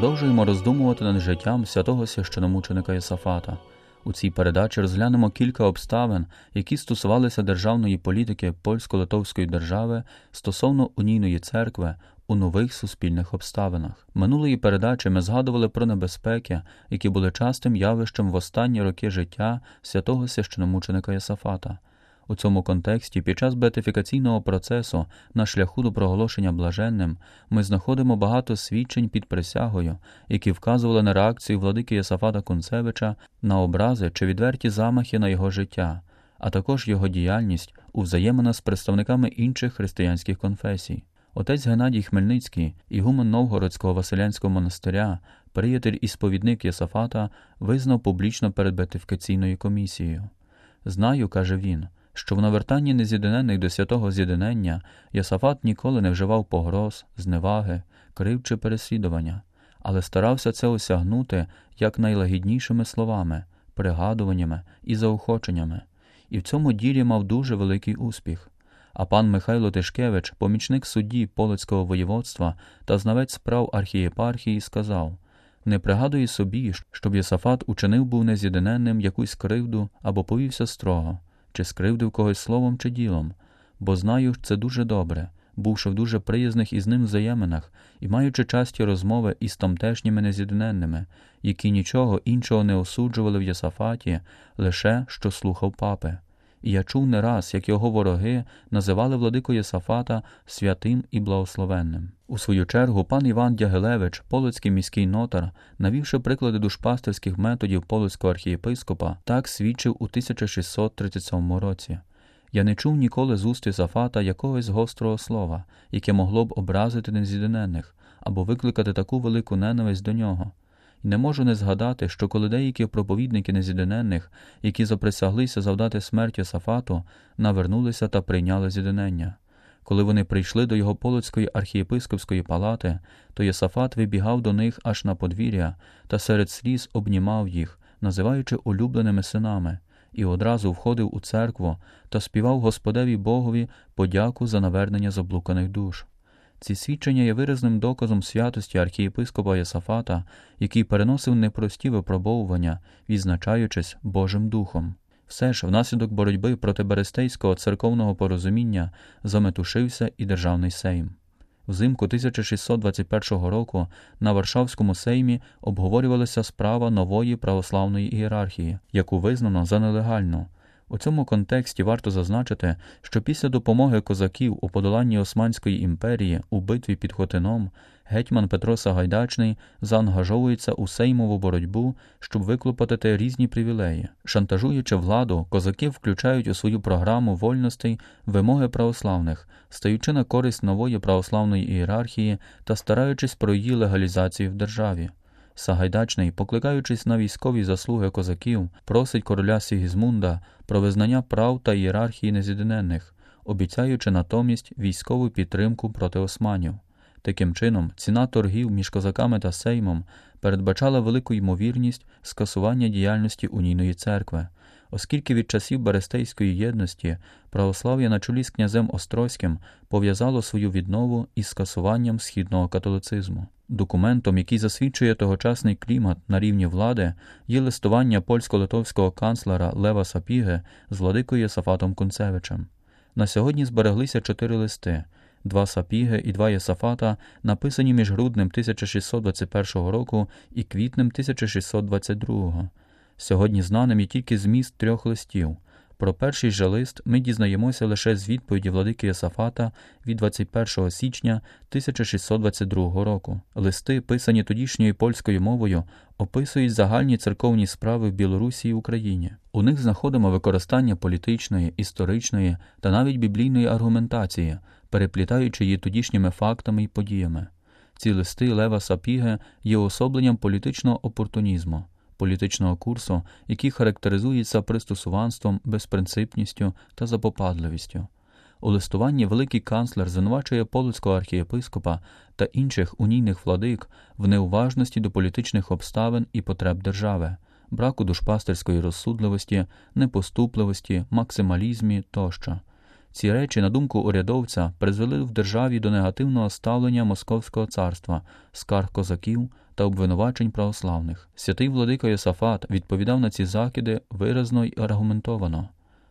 Продовжуємо роздумувати над життям святого священомученика Йосафата. У цій передачі розглянемо кілька обставин, які стосувалися державної політики Польсько-Литовської держави стосовно унійної церкви у нових суспільних обставинах. Минулої передачі ми згадували про небезпеки, які були частим явищем в останні роки життя святого священомученика Йосафата. У цьому контексті, під час беатифікаційного процесу на шляху до проголошення блаженним, ми знаходимо багато свідчень під присягою, які вказували на реакцію владики Йосафата Кунцевича на образи чи відверті замахи на його життя, а також його діяльність у взаєминах з представниками інших християнських конфесій. Отець Геннадій Хмельницький, ігумен Новгородського Василянського монастиря, приятель і сповідник Йосафата, визнав публічно перед беатифікаційною комісією. «Знаю, – каже він, – що в навертанні нез'єднаних до святого з'єднання Йосафат ніколи не вживав погроз, зневаги, крив чи переслідування, але старався це осягнути як найлагіднішими словами, пригадуваннями і заохоченнями, і в цьому ділі мав дуже великий успіх. А пан Михайло Тишкевич, помічник судді Полоцького воєводства та знавець справ архієпархії, сказав: «Не пригадує собі, щоб Йосафат учинив був нез'єднаним якусь кривду або повівся строго, чи скривдив когось словом чи ділом, бо знаю це дуже добре, бувши в дуже приязних із ним взаєминах і маючи часті розмови із тамтешніми нез'єднаними, які нічого іншого не осуджували в Йосафаті, лише що слухав папи. І я чув не раз, як його вороги називали владику Йосафата святим і благословенним». У свою чергу пан Іван Дягилевич, полоцький міський нотар, навівши приклади душпастерських методів полоцького архієпископа, так свідчив у 1637 році: «Я не чув ніколи з уст Йосафата якогось гострого слова, яке могло б образити нез'єднаних або викликати таку велику ненависть до нього. І не можу не згадати, що коли деякі проповідники нез'єднаних, які заприсяглися завдати смерті Йосафату, навернулися та прийняли з'єднання. Коли вони прийшли до його Полоцької архієпископської палати, то Йосафат вибігав до них аж на подвір'я та серед сліз обнімав їх, називаючи улюбленими синами, і одразу входив у церкву та співав Господеві Богові подяку за навернення заблуканих душ». Ці свідчення є виразним доказом святості архієпископа Йосафата, який переносив непрості випробовування, відзначаючись Божим Духом. Все ж, внаслідок боротьби проти Берестейського церковного порозуміння заметушився і Державний Сейм. Взимку 1621 року на Варшавському Сеймі обговорювалася справа нової православної ієрархії, яку визнано за нелегальну. У цьому контексті варто зазначити, що після допомоги козаків у подоланні Османської імперії у битві під Хотином гетьман Петро Сагайдачний заангажовується у сеймову боротьбу, щоб виклопотати різні привілеї. Шантажуючи владу, козаки включають у свою програму вольностей вимоги православних, стаючи на користь нової православної ієрархії та стараючись про її легалізацію в державі. Сагайдачний, покликаючись на військові заслуги козаків, просить короля Сігізмунда про визнання прав та ієрархії нез'єднаних, обіцяючи натомість військову підтримку проти османів. Таким чином, ціна торгів між козаками та Сеймом передбачала велику ймовірність скасування діяльності унійної церкви, оскільки від часів Берестейської єдності православ'я на чолі з князем Острозьким пов'язало свою віднову із скасуванням східного католицизму. Документом, який засвідчує тогочасний клімат на рівні влади, є листування польсько-литовського канцлера Лева Сапіги з владикою Йосафатом Кунцевичем. На сьогодні збереглися 4 листи – 2 Сапіги і 2 Йосафата, написані між груднем 1621 року і квітнем 1622. Сьогодні знаним є тільки зміст 3 листів. Про перший же лист ми дізнаємося лише з відповіді владики Йосафата від 21 січня 1622 року. Листи, писані тодішньою польською мовою, описують загальні церковні справи в Білорусі і Україні. У них знаходимо використання політичної, історичної та навіть біблійної аргументації, переплітаючи її тодішніми фактами і подіями. Ці листи Лева Сапіги є уособленням політичного опортунізму, політичного курсу, який характеризується пристосуванством, безпринципністю та запопадливістю. У листуванні великий канцлер звинувачує полоцького архієпископа та інших унійних владик в неуважності до політичних обставин і потреб держави, браку душпастерської розсудливості, непоступливості, максималізмі тощо. Ці речі, на думку урядовця, призвели в державі до негативного ставлення Московського царства, скарг козаків та обвинувачень православних. Святий владика Йосафат відповідав на ці закиди виразно й аргументовано.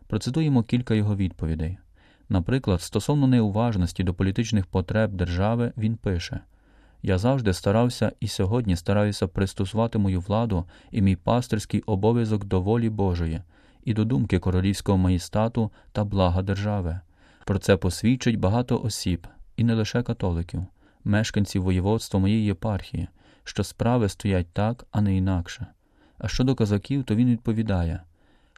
Процитуємо кілька його відповідей. Наприклад, стосовно неуважності до політичних потреб держави він пише: «Я завжди старався і сьогодні стараюся пристосувати мою владу і мій пастирський обов'язок до волі Божої і до думки королівського магістату та блага держави. Про це посвідчить багато осіб, і не лише католиків, мешканців воєводства моєї єпархії, що справи стоять так, а не інакше». А щодо козаків, то він відповідає: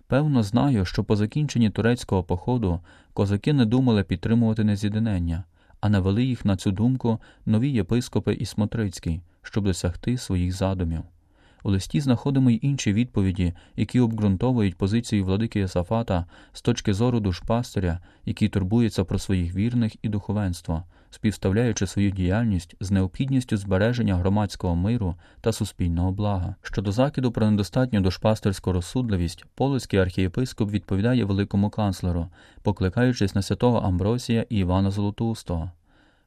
«Певно знаю, що по закінченні турецького походу козаки не думали підтримувати нез'єднання, а навели їх на цю думку нові єпископи і Смотрицький, щоб досягти своїх задумів». У листі знаходимо й інші відповіді, які обґрунтовують позицію владики Йосафата з точки зору душпастиря, який турбується про своїх вірних і духовенство, співставляючи свою діяльність з необхідністю збереження громадського миру та суспільного блага. Щодо закиду про недостатню душпастерську розсудливість, полоцький архієпископ відповідає великому канцлеру, покликаючись на святого Амвросія і Івана Золотоустого: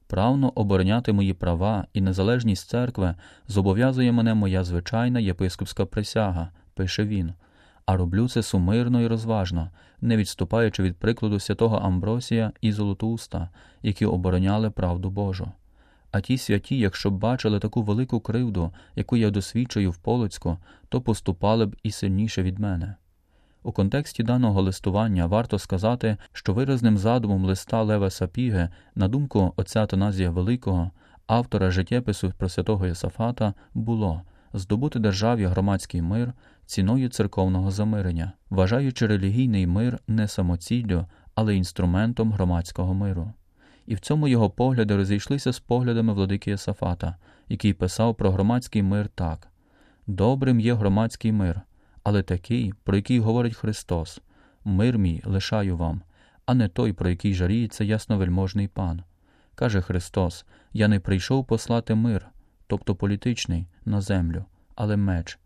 «Правно обороняти мої права і незалежність церкви зобов'язує мене моя звичайна єпископська присяга», – пише він, «а роблю це сумирно і розважно, не відступаючи від прикладу святого Амвросія і Золотоуста, які обороняли правду Божу. А ті святі, якщо б бачили таку велику кривду, яку я досвідчую в Полоцьку, то поступали б і сильніше від мене». У контексті даного листування варто сказати, що виразним задумом листа Лева Сапіги, на думку отця Таназія Великого, автора життєпису про святого Йосафата, було здобути державі громадський мир ціною церковного замирення, вважаючи релігійний мир не самоціллю, але інструментом громадського миру. І в цьому його погляди розійшлися з поглядами владики Йосафата, який писав про громадський мир так: «Добрим є громадський мир, але такий, про який говорить Христос: мир мій лишаю вам, а не той, про який жаріється ясновельможний пан. Каже Христос: я не прийшов послати мир, тобто політичний, на землю, але меч.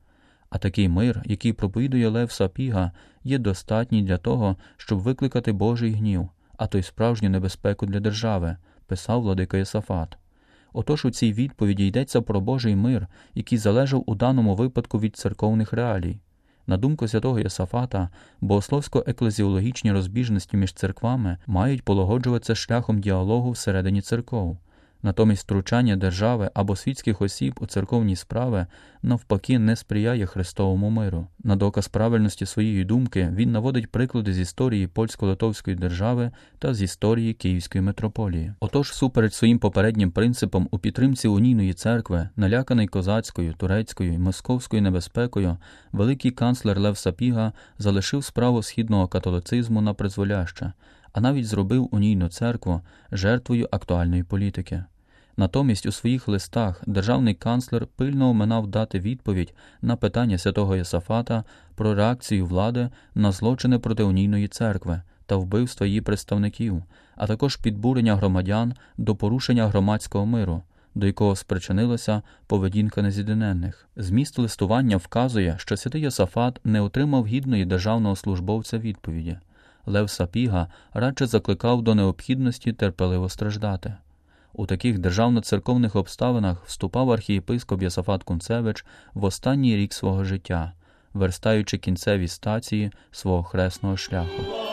А такий мир, який проповідує Лев Сапіга, є достатній для того, щоб викликати Божий гнів, а то й справжню небезпеку для держави», – писав владика Йосафат. Отож у цій відповіді йдеться про Божий мир, який залежав у даному випадку від церковних реалій. На думку святого Йосафата, богословсько-еклезіологічні розбіжності між церквами мають полагоджуватися шляхом діалогу всередині церков. Натомість втручання держави або світських осіб у церковні справи навпаки не сприяє Христовому миру. На доказ правильності своєї думки він наводить приклади з історії польсько-литовської держави та з історії Київської митрополії. Отож, всупереч своїм попереднім принципам у підтримці унійної церкви, наляканий козацькою, турецькою і московською небезпекою, великий канцлер Лев Сапіга залишив справу східного католицизму на призволяще, а навіть зробив унійну церкву жертвою актуальної політики. Натомість у своїх листах державний канцлер пильно оминав дати відповідь на питання святого Йосафата про реакцію влади на злочини проти унійної церкви та вбивства її представників, а також підбурення громадян до порушення громадського миру, до якого спричинилася поведінка нез'єднаних. Зміст листування вказує, що святий Йосафат не отримав гідної державного службовця відповіді. Лев Сапіга радше закликав до необхідності терпеливо страждати. У таких державно-церковних обставинах вступав архієпископ Йосафат Кунцевич в останній рік свого життя, верстаючи кінцеві стації свого хресного шляху.